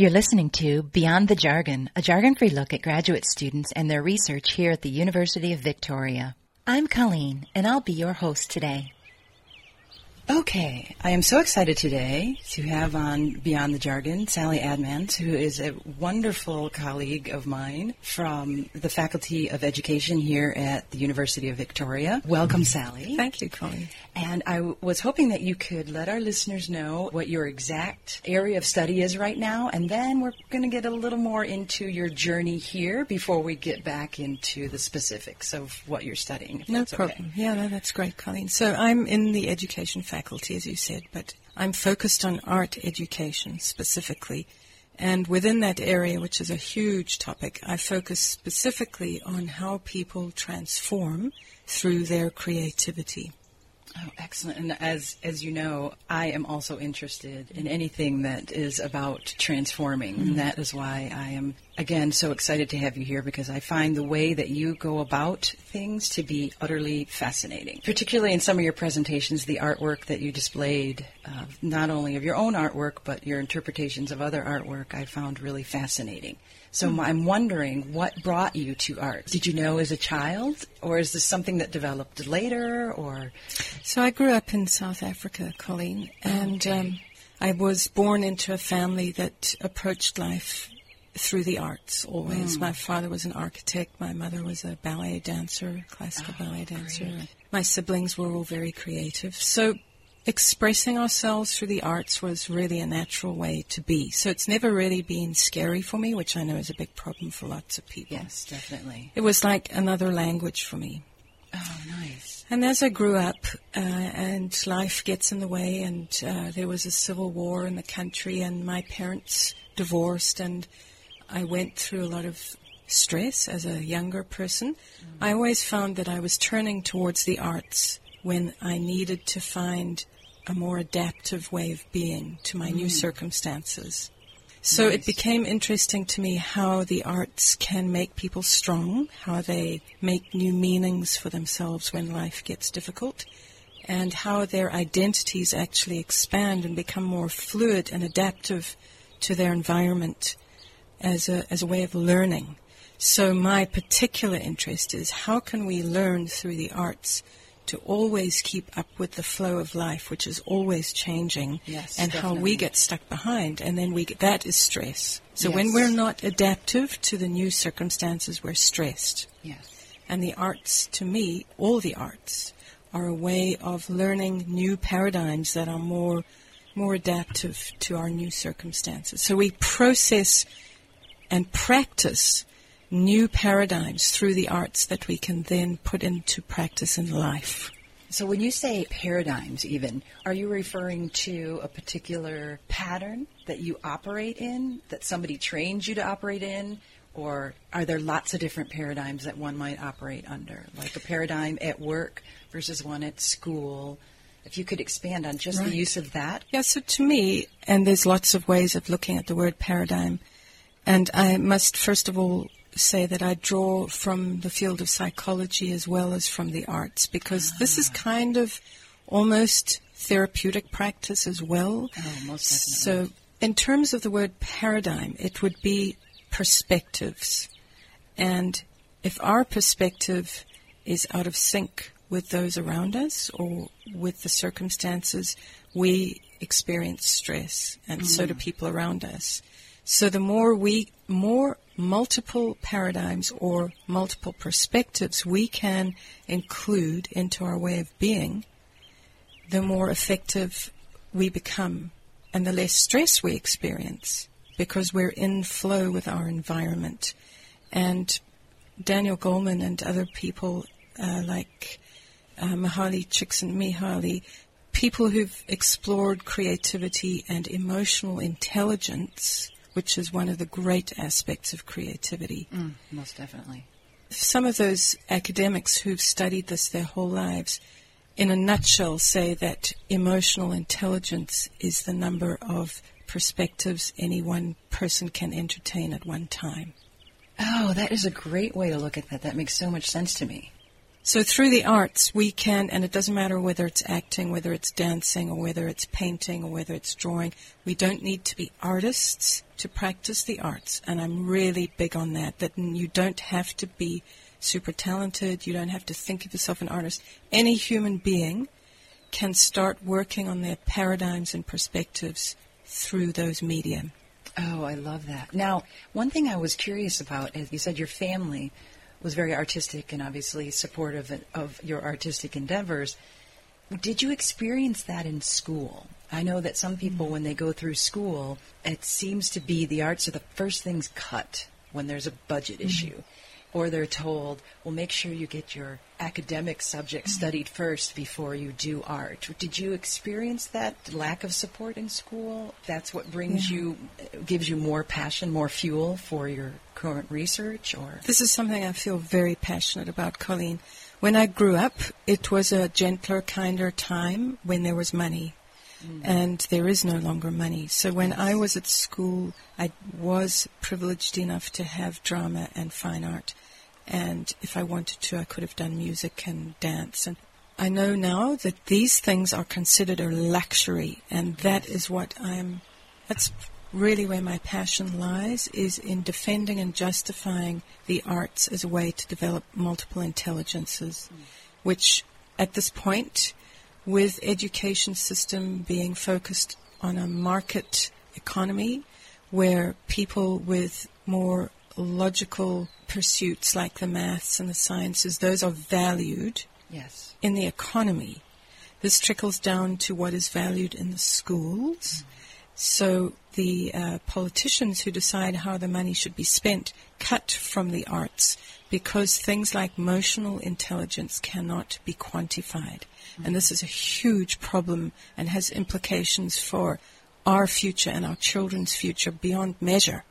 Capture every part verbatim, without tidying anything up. You're listening to Beyond the Jargon, a jargon-free look at graduate students and their research here at the University of Victoria. I'm Colleen, and I'll be your host today. Okay, I am so excited today to have on Beyond the Jargon Sally Adnams, who is a wonderful colleague of mine from the Faculty of Education here at the University of Victoria. Welcome, Sally. Thank you, Colleen. And I w- was hoping that you could let our listeners know what your exact area of study is right now, and then we're going to get a little more into your journey here before we get back into the specifics of what you're studying. No problem. Okay. Yeah, no, that's great, Colleen. So I'm in the education faculty. Faculty, as you said, but I'm focused on art education specifically. And within that area, which is a huge topic, I focus specifically on how people transform through their creativity. Oh, excellent. And as as you know, I am also interested in anything that is about transforming. Mm-hmm. And that is why I am, again, so excited to have you here, because I find the way that you go about things to be utterly fascinating, particularly in some of your presentations, the artwork that you displayed, uh, not only of your own artwork, but your interpretations of other artwork I found really fascinating. So mm-hmm. I'm wondering, what brought you to art? Did you know as a child, or is this something that developed later? Or So I grew up in South Africa, Colleen, and okay. um, I was born into a family that approached life through the arts always. Mm. My father was an architect. My mother was a ballet dancer, classical oh, ballet dancer. Great. My siblings were all very creative. So expressing ourselves through the arts was really a natural way to be. So it's never really been scary for me, which I know is a big problem for lots of people. Yes, definitely. It was like another language for me. Oh, nice. And as I grew up, uh, and life gets in the way, and uh, there was a civil war in the country, and my parents divorced, and I went through a lot of stress as a younger person. Mm. I always found that I was turning towards the arts when I needed to find a more adaptive way of being to my mm. new circumstances. So nice. It became interesting to me how the arts can make people strong, how they make new meanings for themselves when life gets difficult, and how their identities actually expand and become more fluid and adaptive to their environment as a as a way of learning. So my particular interest is, how can we learn through the arts to always keep up with the flow of life, which is always changing, yes, and definitely. How we get stuck behind, and then we get, that is stress. So yes. when we're not adaptive to the new circumstances, we're stressed. Yes. And the arts, to me, all the arts, are a way of learning new paradigms that are more, more adaptive to our new circumstances. So we process and practice new paradigms through the arts that we can then put into practice in life. So when you say paradigms even, are you referring to a particular pattern that you operate in, that somebody trains you to operate in, or are there lots of different paradigms that one might operate under, like a paradigm at work versus one at school? If you could expand on just right. the use of that. Yeah, so to me, and there's lots of ways of looking at the word paradigm, and I must first of all say that I draw from the field of psychology as well as from the arts, because ah. this is kind of almost therapeutic practice as well. Oh, most definitely. So in terms of the word paradigm, it would be perspectives. And if our perspective is out of sync with those around us or with the circumstances, we experience stress, and mm. so do people around us. So the more we, more multiple paradigms or multiple perspectives we can include into our way of being, the more effective we become and the less stress we experience, because we're in flow with our environment. And Daniel Goleman and other people uh, like uh, Mihaly Csikszentmihalyi, people who've explored creativity and emotional intelligence, which is one of the great aspects of creativity. Mm, most definitely. Some of those academics who've studied this their whole lives, in a nutshell, say that emotional intelligence is the number of perspectives any one person can entertain at one time. Oh, that is a great way to look at that. That makes so much sense to me. So through the arts, we can, and it doesn't matter whether it's acting, whether it's dancing, or whether it's painting, or whether it's drawing, we don't need to be artists to practice the arts. And I'm really big on that, that you don't have to be super talented, you don't have to think of yourself an artist. Any human being can start working on their paradigms and perspectives through those medium. Oh, I love that. Now, one thing I was curious about is you said your family was very artistic and obviously supportive of your artistic endeavors. Did you experience that in school? I know that some people, when they go through school, it seems to be the arts are the first things cut when there's a budget mm-hmm. issue. Or they're told, well, make sure you get your academic subject studied first before you do art. Did you experience that lack of support in school? That's what brings yeah. you, gives you more passion, more fuel for your current research? Or this is something I feel very passionate about, Colleen. When I grew up, it was a gentler, kinder time when there was money. Mm. And there is no longer money. So when I was at school, I was privileged enough to have drama and fine art. And if I wanted to, I could have done music and dance. And I know now that these things are considered a luxury. And that is what I'm, that's really where my passion lies, is in defending and justifying the arts as a way to develop multiple intelligences, mm. which at this point, with education system being focused on a market economy where people with more logical pursuits like the maths and the sciences, those are valued yes. in the economy. This trickles down to what is valued in the schools. Mm. So the uh, politicians who decide how the money should be spent cut from the arts because things like emotional intelligence cannot be quantified. And this is a huge problem and has implications for our future and our children's future beyond measure.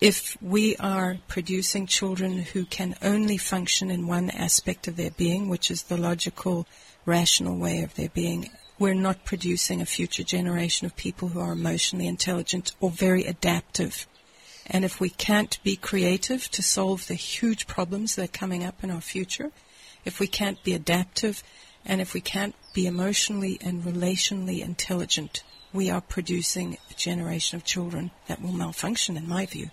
If we are producing children who can only function in one aspect of their being, which is the logical, rational way of their being, we're not producing a future generation of people who are emotionally intelligent or very adaptive. And if we can't be creative to solve the huge problems that are coming up in our future, if we can't be adaptive, and if we can't be emotionally and relationally intelligent, we are producing a generation of children that will malfunction, in my view.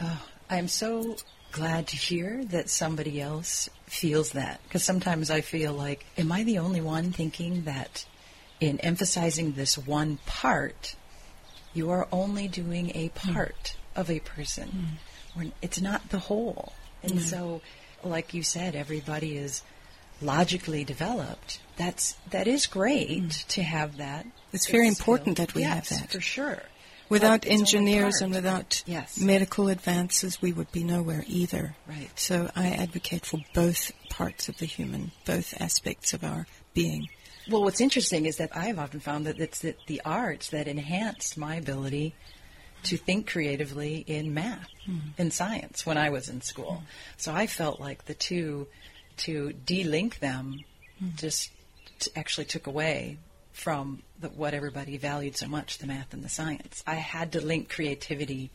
Oh, I'm so glad to hear that somebody else feels that, because sometimes I feel like, am I the only one thinking that in emphasizing this one part, you are only doing a part mm. of a person? Mm. It's not the whole. And mm. so, like you said, everybody is logically developed. That's that is great mm. to have that. It's, it's very important skill. that we yes, have that for sure. Without engineers and without yes. medical advances, we would be nowhere either. Right. So I advocate for both parts of the human, both aspects of our being. Well, what's interesting is that I've often found that it's the, the arts that enhanced my ability to think creatively in math, mm. in science when I was in school. Mm. So I felt like the two. To de-link them mm. just t- actually took away from the, what everybody valued so much, the math and the science. I had to link creativity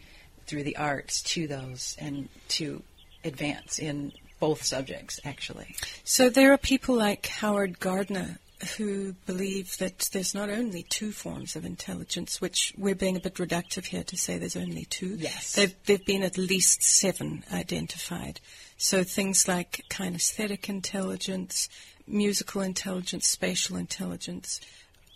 through the arts to those and to advance in both subjects, actually. So there are people like Howard Gardner who believe that there's not only two forms of intelligence, which we're being a bit reductive here to say there's only two. Yes. They've, they've been at least seven identified. So things like kinesthetic intelligence, musical intelligence, spatial intelligence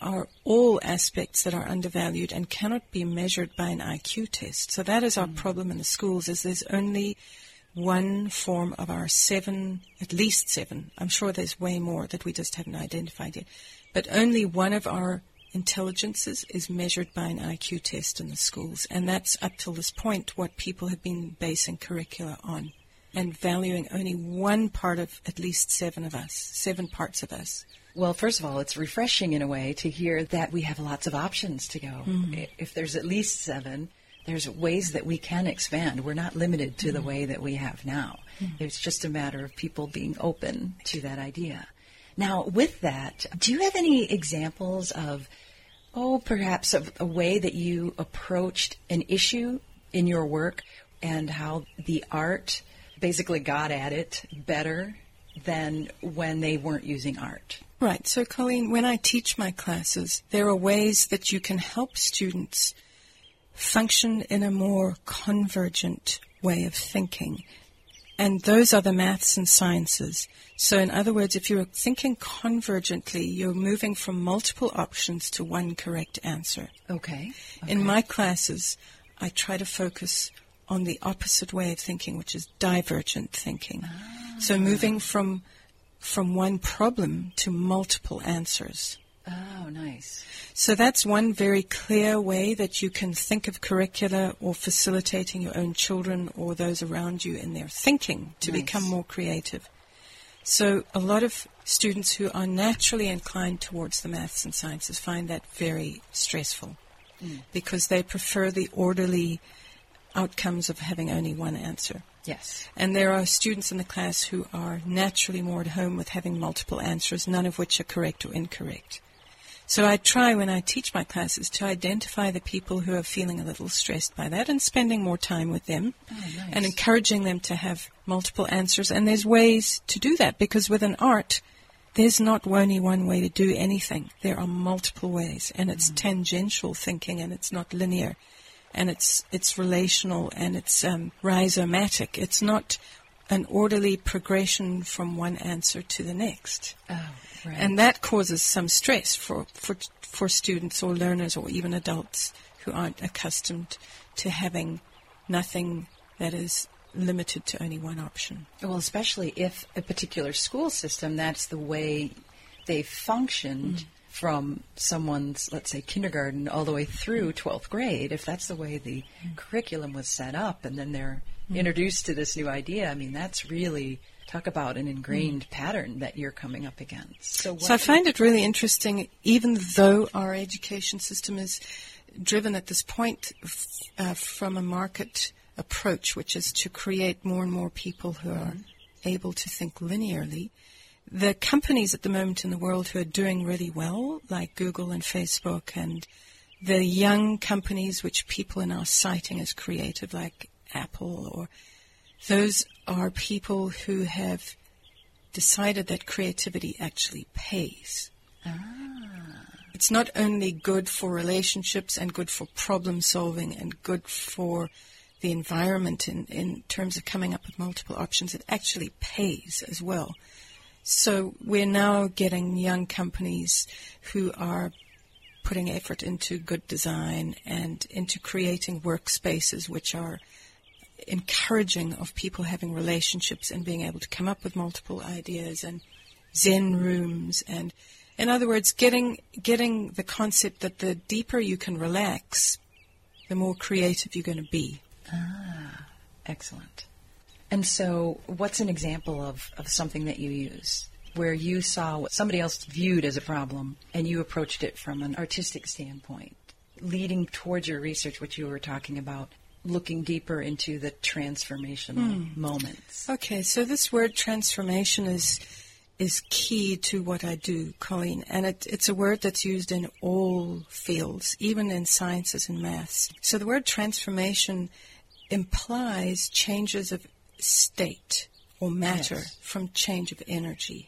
are all aspects that are undervalued and cannot be measured by an I Q test. So that is our mm. problem in the schools, is there's only one form of our seven, at least seven. I'm sure there's way more that we just haven't identified yet. But only one of our intelligences is measured by an I Q test in the schools. And that's up till this point what people have been basing curricula on, and valuing only one part of at least seven of us, seven parts of us. Well, first of all, it's refreshing in a way to hear that we have lots of options to go. Mm. If there's at least seven, there's ways that we can expand. We're not limited to mm. the way that we have now. Mm. It's just a matter of people being open to that idea. Now, with that, do you have any examples of, oh, perhaps of a way that you approached an issue in your work and how the art basically got at it better than when they weren't using art. Right. So, Colleen, when I teach my classes, there are ways that you can help students function in a more convergent way of thinking. And those are the maths and sciences. So in other words, if you're thinking convergently, you're moving from multiple options to one correct answer. Okay. okay. In my classes, I try to focus on the opposite way of thinking, which is divergent thinking. Ah. So moving from from one problem to multiple answers. Oh, nice. So that's one very clear way that you can think of curricula or facilitating your own children or those around you in their thinking to nice. become more creative. So a lot of students who are naturally inclined towards the maths and sciences find that very stressful mm. because they prefer the orderly outcomes of having only one answer. Yes. And there are students in the class who are naturally more at home with having multiple answers, none of which are correct or incorrect. So I try when I teach my classes to identify the people who are feeling a little stressed by that and spending more time with them oh, nice. and encouraging them to have multiple answers. And there's ways to do that because with an art, there's not only one way to do anything. There are multiple ways, and it's mm. tangential thinking, and it's not linear, and it's it's relational, and it's um, rhizomatic. It's not an orderly progression from one answer to the next. Oh, right. And that causes some stress for, for for students or learners or even adults who aren't accustomed to having nothing that is limited to only one option. Well, especially if a particular school system, that's the way they functioned mm-hmm. from someone's, let's say, kindergarten all the way through twelfth grade, if that's the way the mm-hmm. curriculum was set up, and then they're introduced to this new idea, I mean, that's really, talk about an ingrained mm. pattern that you're coming up against. So, what so I find it really interesting, even though our education system is driven at this point uh, from a market approach, which is to create more and more people who mm. are able to think linearly, the companies at the moment in the world who are doing really well, like Google and Facebook, and the young companies which people are now citing as creative, like Apple, or those are people who have decided that creativity actually pays. Ah. It's not only good for relationships and good for problem solving and good for the environment in, in terms of coming up with multiple options, it actually pays as well. So we're now getting young companies who are putting effort into good design and into creating workspaces which are encouraging of people having relationships and being able to come up with multiple ideas, and Zen rooms, and in other words, getting getting the concept that the deeper you can relax, the more creative you're going to be. Ah, excellent. And so what's an example of, of something that you use where you saw what somebody else viewed as a problem and you approached it from an artistic standpoint, leading towards your research, which you were talking about, looking deeper into the transformational mm. moments. Okay, so this word transformation is is key to what I do, Colleen, and it, it's a word that's used in all fields, even in sciences and maths. So the word transformation implies changes of state or matter yes. from change of energy.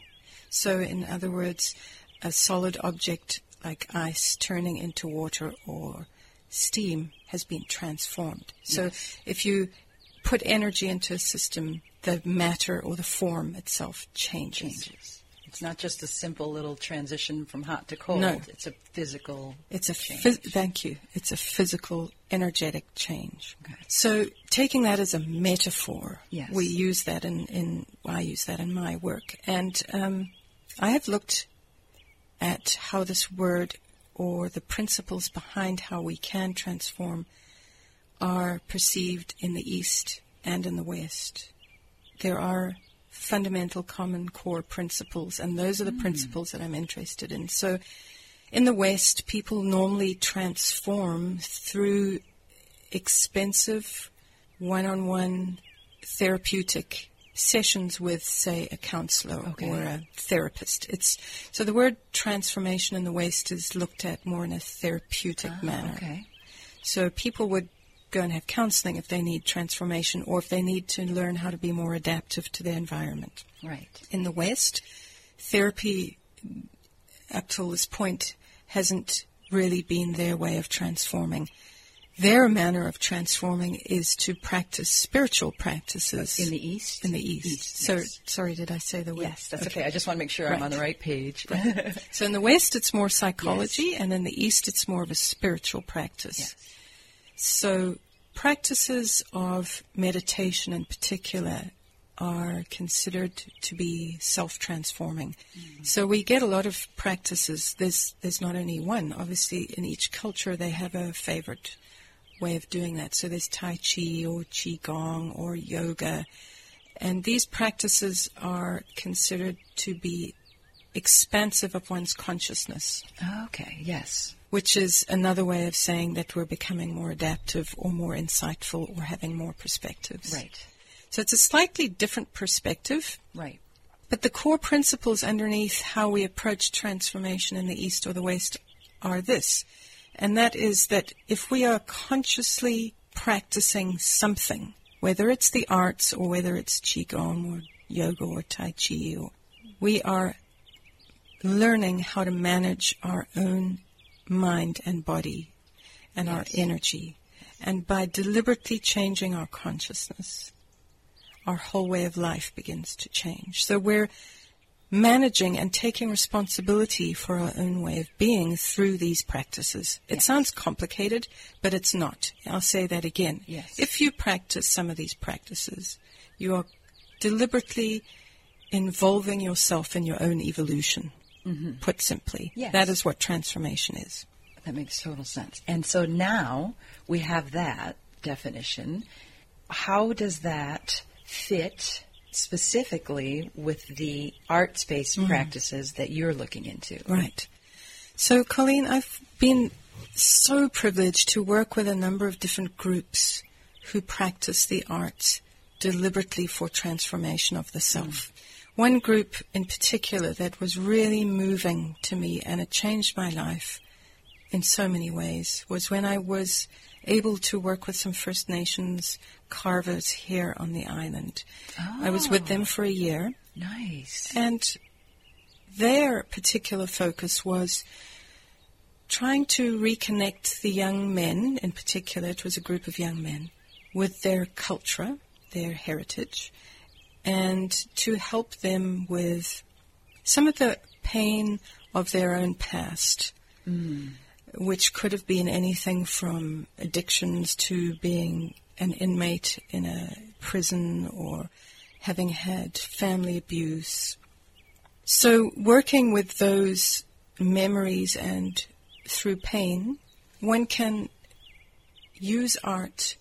So in other words, a solid object like ice turning into water or steam has been transformed. So yes. if you put energy into a system, the matter or the form itself changes. changes. It's not just a simple little transition from hot to cold. No. It's a physical It's a change. Phys- thank you. It's a physical, energetic change. Okay. So taking that as a metaphor, yes. we use that in, in I use that in my work. And um, I have looked at how this word or the principles behind how we can transform are perceived in the East and in the West. There are fundamental common core principles, and those are the mm. principles that I'm interested in. So in the West, people normally transform through expensive one-on-one therapeutic sessions with, say, a counselor okay. or a therapist. It's so the word transformation in the West is looked at more in a therapeutic ah, manner. Okay. So people would go and have counseling if they need transformation or if they need to learn how to be more adaptive to their environment. Right. In the West, therapy up till this point hasn't really been their way of transforming. Their manner of transforming is to practice spiritual practices. In the East? In the East. East so, yes. Sorry, did I say the West? Yes, that's okay. okay. I just want to make sure right. I'm on the right page. Right. So in the West, it's more psychology, yes. and in the East, it's more of a spiritual practice. Yes. So practices of meditation in particular are considered to be self-transforming. Mm-hmm. So we get a lot of practices. There's, there's not only one. Obviously, in each culture, they have a favorite way of doing that. So there's Tai Chi or Qigong or yoga. And these practices are considered to be expansive of one's consciousness. Okay, yes. Which is another way of saying that we're becoming more adaptive or more insightful or having more perspectives. Right. So it's a slightly different perspective. Right. But the core principles underneath how we approach transformation in the East or the West are this. And that is that if we are consciously practicing something, whether it's the arts or whether it's Qigong or yoga or Tai Chi, or, we are learning how to manage our own mind and body and yes. our energy. And by deliberately changing our consciousness, our whole way of life begins to change. So we're managing and taking responsibility for our own way of being through these practices. It yes. sounds complicated, but it's not. I'll say that again. Yes. If you practice some of these practices, you are deliberately involving yourself in your own evolution, mm-hmm. put simply. Yes. That is what transformation is. That makes total sense. And so now we have that definition. How does that fit specifically with the arts-based mm. practices that you're looking into? Right. So, Colleen, I've been so privileged to work with a number of different groups who practice the arts deliberately for transformation of the self. Mm. One group in particular that was really moving to me, and it changed my life in so many ways, was when I was able to work with some First Nations carvers here on the island. Oh, I was with them for a year. Nice. And their particular focus was trying to reconnect the young men, in particular, it was a group of young men, with their culture, their heritage, and to help them with some of the pain of their own past. Mm. Which could have been anything from addictions to being an inmate in a prison or having had family abuse. So working with those memories and through pain, one can use art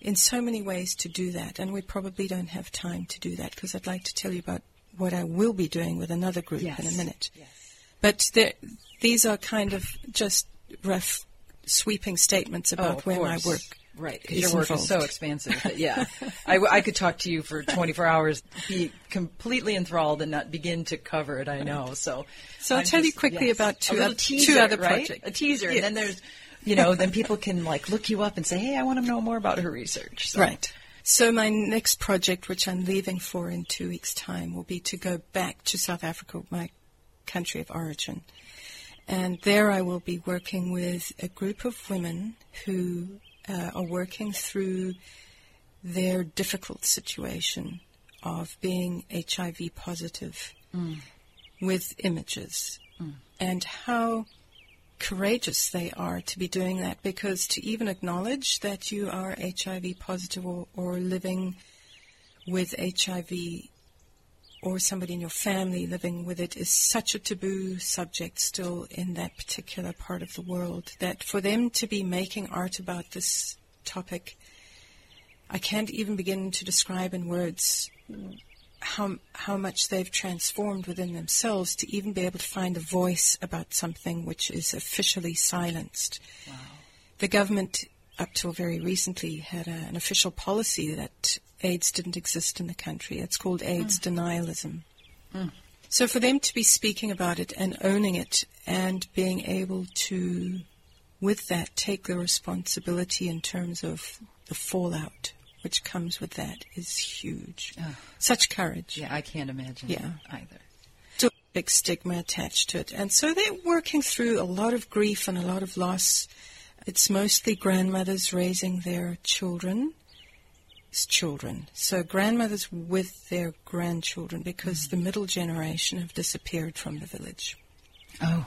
in so many ways to do that, and we probably don't have time to do that because I'd like to tell you about what I will be doing with another group yes. in a minute. Yes. But there, these are kind of just rough, sweeping statements about oh, where course. my work right. is Your work involved. Is so expansive. That, yeah, I, I could talk to you for twenty-four hours, be completely enthralled, and not begin to cover it. I know. So, so I'll I'm tell just, you quickly yes. about two, uh, teaser, two other projects. Right? A teaser, yes. and then there's, you know, then people can like look you up and say, "Hey, I want to know more about her research." So. Right. So my next project, which I'm leaving for in two weeks' time, will be to go back to South Africa, my country of origin. And there I will be working with a group of women who uh, are working through their difficult situation of being H I V positive mm. with images mm. and how courageous they are to be doing that, because to even acknowledge that you are H I V positive or, or living with H I V or somebody in your family living with it is such a taboo subject still in that particular part of the world that for them to be making art about this topic, I can't even begin to describe in words how how much they've transformed within themselves to even be able to find a voice about something which is officially silenced. Wow. The government, up till very recently, had a, an official policy that AIDS didn't exist in the country. It's called AIDS mm. denialism. Mm. So for them to be speaking about it and owning it and being able to, with that, take the responsibility in terms of the fallout which comes with that is huge. Oh. Such courage. Yeah, I can't imagine yeah. either. So big stigma attached to it. And so they're working through a lot of grief and a lot of loss. It's mostly grandmothers raising their children. It's children. So grandmothers with their grandchildren, because mm-hmm. the middle generation have disappeared from the village. Oh.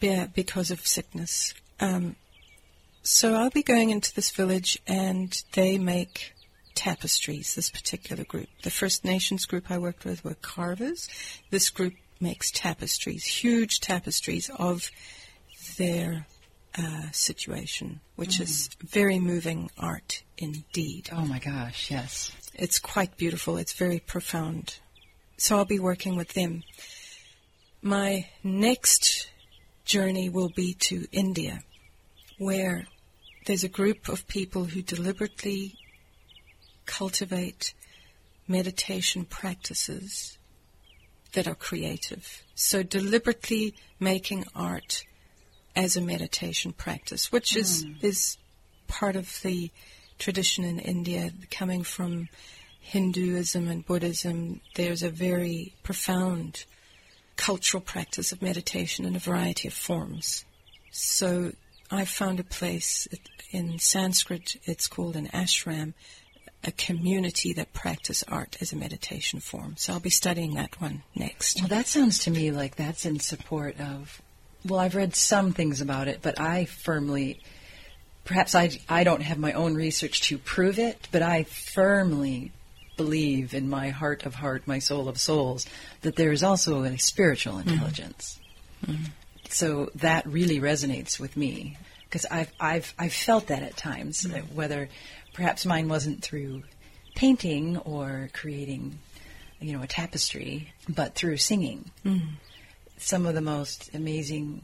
Yeah, because of sickness. Um, so I'll be going into this village, and they make tapestries, this particular group. The First Nations group I worked with were carvers. This group makes tapestries, huge tapestries of their uh, situation, which mm. is very moving art indeed. Oh, my gosh, yes. It's quite beautiful. It's very profound. So I'll be working with them. My next journey will be to India, where there's a group of people who deliberately cultivate meditation practices that are creative. So deliberately making art as a meditation practice, which is, mm. is part of the tradition in India, coming from Hinduism and Buddhism. There's a very profound cultural practice of meditation in a variety of forms. So I found a place in Sanskrit, it's called an ashram, a community that practice art as a meditation form. So I'll be studying that one next. Well, that sounds to me like that's in support of, well, I've read some things about it, but I firmly, perhaps I, I don't have my own research to prove it, but I firmly believe in my heart of heart, my soul of souls, that there is also a spiritual intelligence. Mm-hmm. So that really resonates with me, because I've I've I've felt that at times, mm-hmm. that whether perhaps mine wasn't through painting or creating, you know, a tapestry, but through singing. Mm-hmm. Some of the most amazing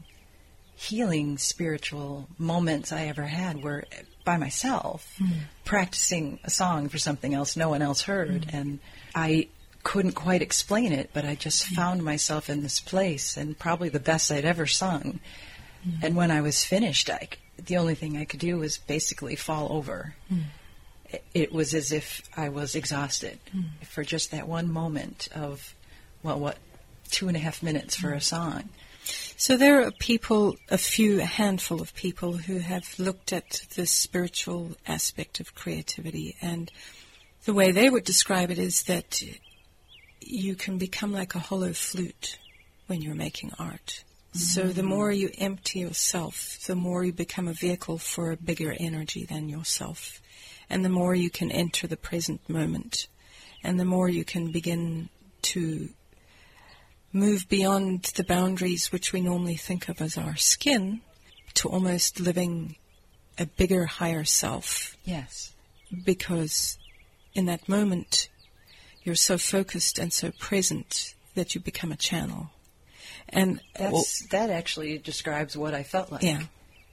healing spiritual moments I ever had were by myself, mm. practicing a song for something else no one else heard. Mm. And I couldn't quite explain it, but I just mm. found myself in this place, and probably the best I'd ever sung. Mm. And when I was finished, I, the only thing I could do was basically fall over. Mm. It, it was as if I was exhausted mm. for just that one moment of, well, what, two and a half minutes mm. for a song. So there are people, a few, a handful of people who have looked at the spiritual aspect of creativity, and the way they would describe it is that you can become like a hollow flute when you're making art. Mm-hmm. So the more you empty yourself, the more you become a vehicle for a bigger energy than yourself, and the more you can enter the present moment, and the more you can begin to move beyond the boundaries which we normally think of as our skin to almost living a bigger, higher self. Yes. Because in that moment, you're so focused and so present that you become a channel. And that's, well, that actually describes what I felt like. Yeah.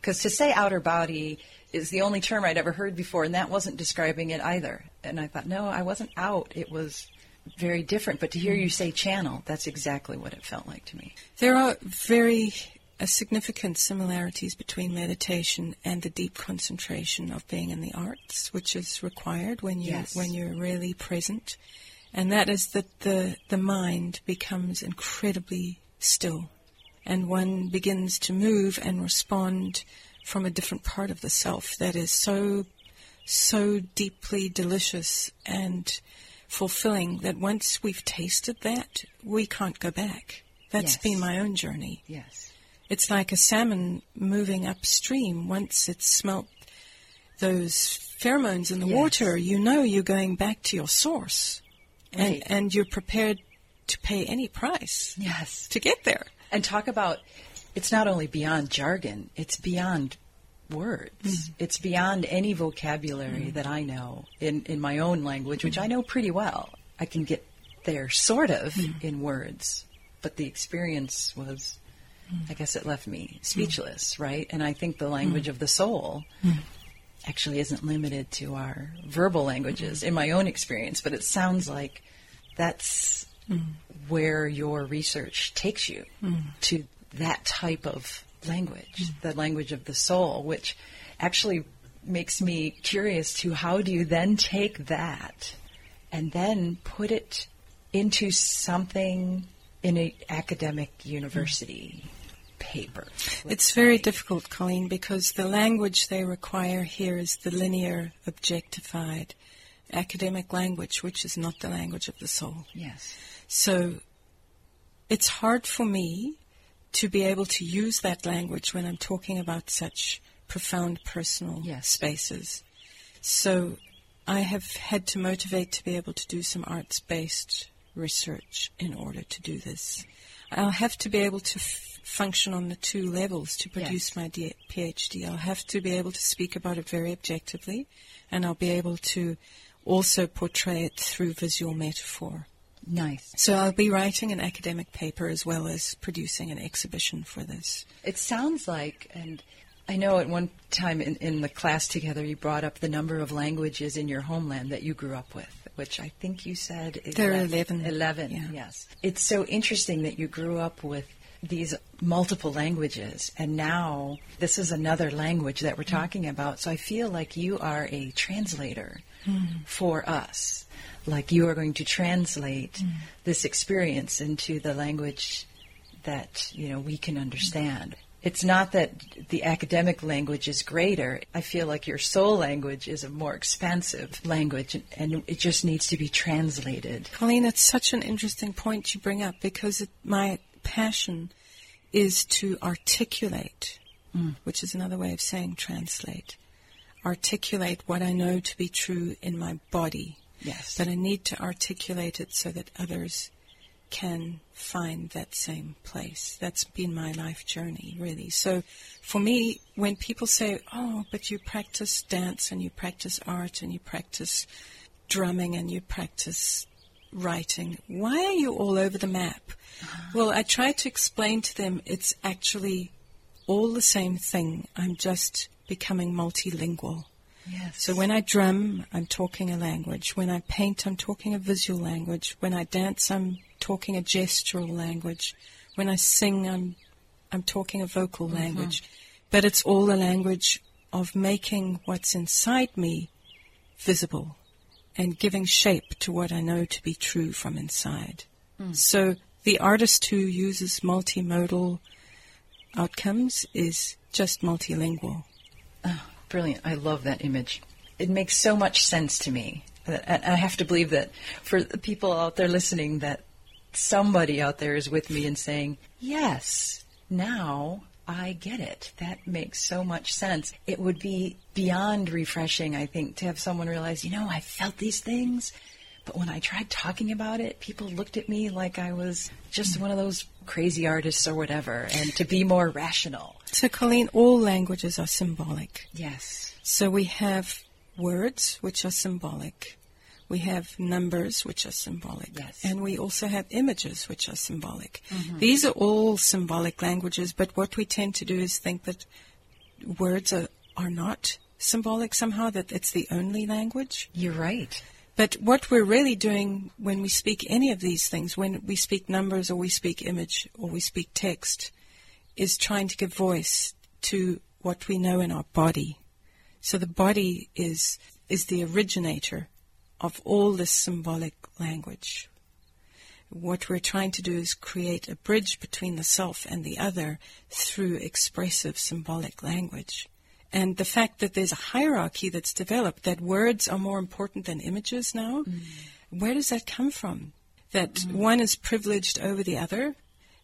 Because to say outer body is the only term I'd ever heard before, and that wasn't describing it either. And I thought, no, I wasn't out. It was very different, but to hear you say channel, that's exactly what it felt like to me. There are very uh, significant similarities between meditation and the deep concentration of being in the arts, which is required when you yes. when you're really present, and that is that the the mind becomes incredibly still, and one begins to move and respond from a different part of the self that is so so deeply delicious and fulfilling, that once we've tasted that, we can't go back. That's yes. been my own journey. Yes. It's like a salmon moving upstream. Once it's smelt those pheromones in the yes. water, you know you're going back to your source. Right. And, and you're prepared to pay any price yes. to get there. And talk about, it's not only beyond jargon, it's beyond words. Mm. It's beyond any vocabulary mm. that I know in, in my own language, which mm. I know pretty well. I can get there sort of mm. in words, but the experience was, mm. I guess it left me speechless, mm. right? And I think the language mm. of the soul mm. actually isn't limited to our verbal languages mm. in my own experience, but it sounds like that's mm. where your research takes you mm. to that type of language, mm. the language of the soul, which actually makes me curious to how do you then take that and then put it into something in an academic university paper? It's very difficult, Colleen, because the language they require here is the linear, objectified academic language, which is not the language of the soul. Yes. So it's hard for me to be able to use that language when I'm talking about such profound personal yes. spaces. So I have had to motivate to be able to do some arts-based research in order to do this. I'll have to be able to f- function on the two levels to produce yes. my D- PhD. I'll have to be able to speak about it very objectively, and I'll be able to also portray it through visual metaphor. Nice. So I'll be writing an academic paper as well as producing an exhibition for this. It sounds like, and I know at one time in, in the class together you brought up the number of languages in your homeland that you grew up with, which I think you said is there are eleven. eleven, yeah. Yes. It's so interesting that you grew up with these multiple languages, and now this is another language that we're mm. talking about. So I feel like you are a translator mm. for us, like you are going to translate mm. this experience into the language that, you know, we can understand. Mm. It's not that the academic language is greater. I feel like your soul language is a more expansive language, and it just needs to be translated. Colleen, it's such an interesting point you bring up, because it, my passion is to articulate, mm. which is another way of saying translate, articulate what I know to be true in my body. Yes. But I need to articulate it so that others can find that same place. That's been my life journey, really. So for me, when people say, oh, but you practice dance and you practice art and you practice drumming and you practice writing, why are you all over the map? Uh-huh. Well, I try to explain to them it's actually all the same thing. I'm just becoming multilingual. Yes. So when I drum, I'm talking a language. When I paint, I'm talking a visual language. When I dance, I'm talking a gestural language. When I sing, I'm I'm talking a vocal mm-hmm. language. But it's all a language of making what's inside me visible and giving shape to what I know to be true from inside. Mm. So the artist who uses multimodal outcomes is just multilingual. Oh, brilliant. I love that image. It makes so much sense to me. And I have to believe that for the people out there listening, that somebody out there is with me and saying, yes, now I get it. That makes so much sense. It would be beyond refreshing, I think, to have someone realize, you know, I felt these things, but when I tried talking about it, people looked at me like I was just one of those crazy artists or whatever, and to be more rational. So, Colleen, all languages are symbolic. Yes. So we have words, which are symbolic. We have numbers, which are symbolic. Yes. And we also have images, which are symbolic. Mm-hmm. These are all symbolic languages, but what we tend to do is think that words are, are not symbolic somehow, that it's the only language. You're right. But what we're really doing when we speak any of these things, when we speak numbers or we speak image or we speak text, is trying to give voice to what we know in our body. So the body is is the originator of all this symbolic language. What we're trying to do is create a bridge between the self and the other through expressive symbolic language. And the fact that there's a hierarchy that's developed, that words are more important than images now, mm. where does that come from? That mm. one is privileged over the other?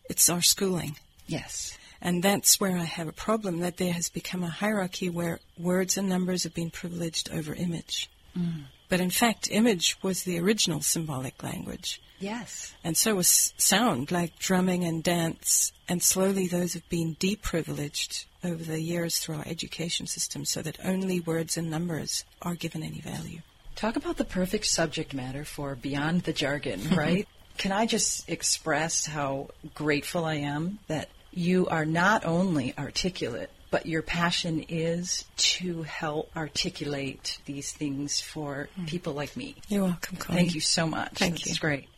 It's our schooling. Yes. And that's where I have a problem, that there has become a hierarchy where words and numbers have been privileged over image. Mm. But in fact, image was the original symbolic language. Yes. And so was sound, like drumming and dance. And slowly those have been deprivileged over the years through our education system so that only words and numbers are given any value. Talk about the perfect subject matter for Beyond the Jargon, right? Can I just express how grateful I am that you are not only articulate, but your passion is to help articulate these things for mm. people like me. You're welcome, Colleen. Thank you so much. Thank That's you. It's great.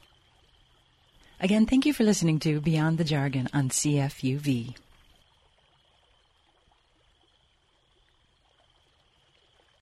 Again, thank you for listening to Beyond the Jargon on C F U V.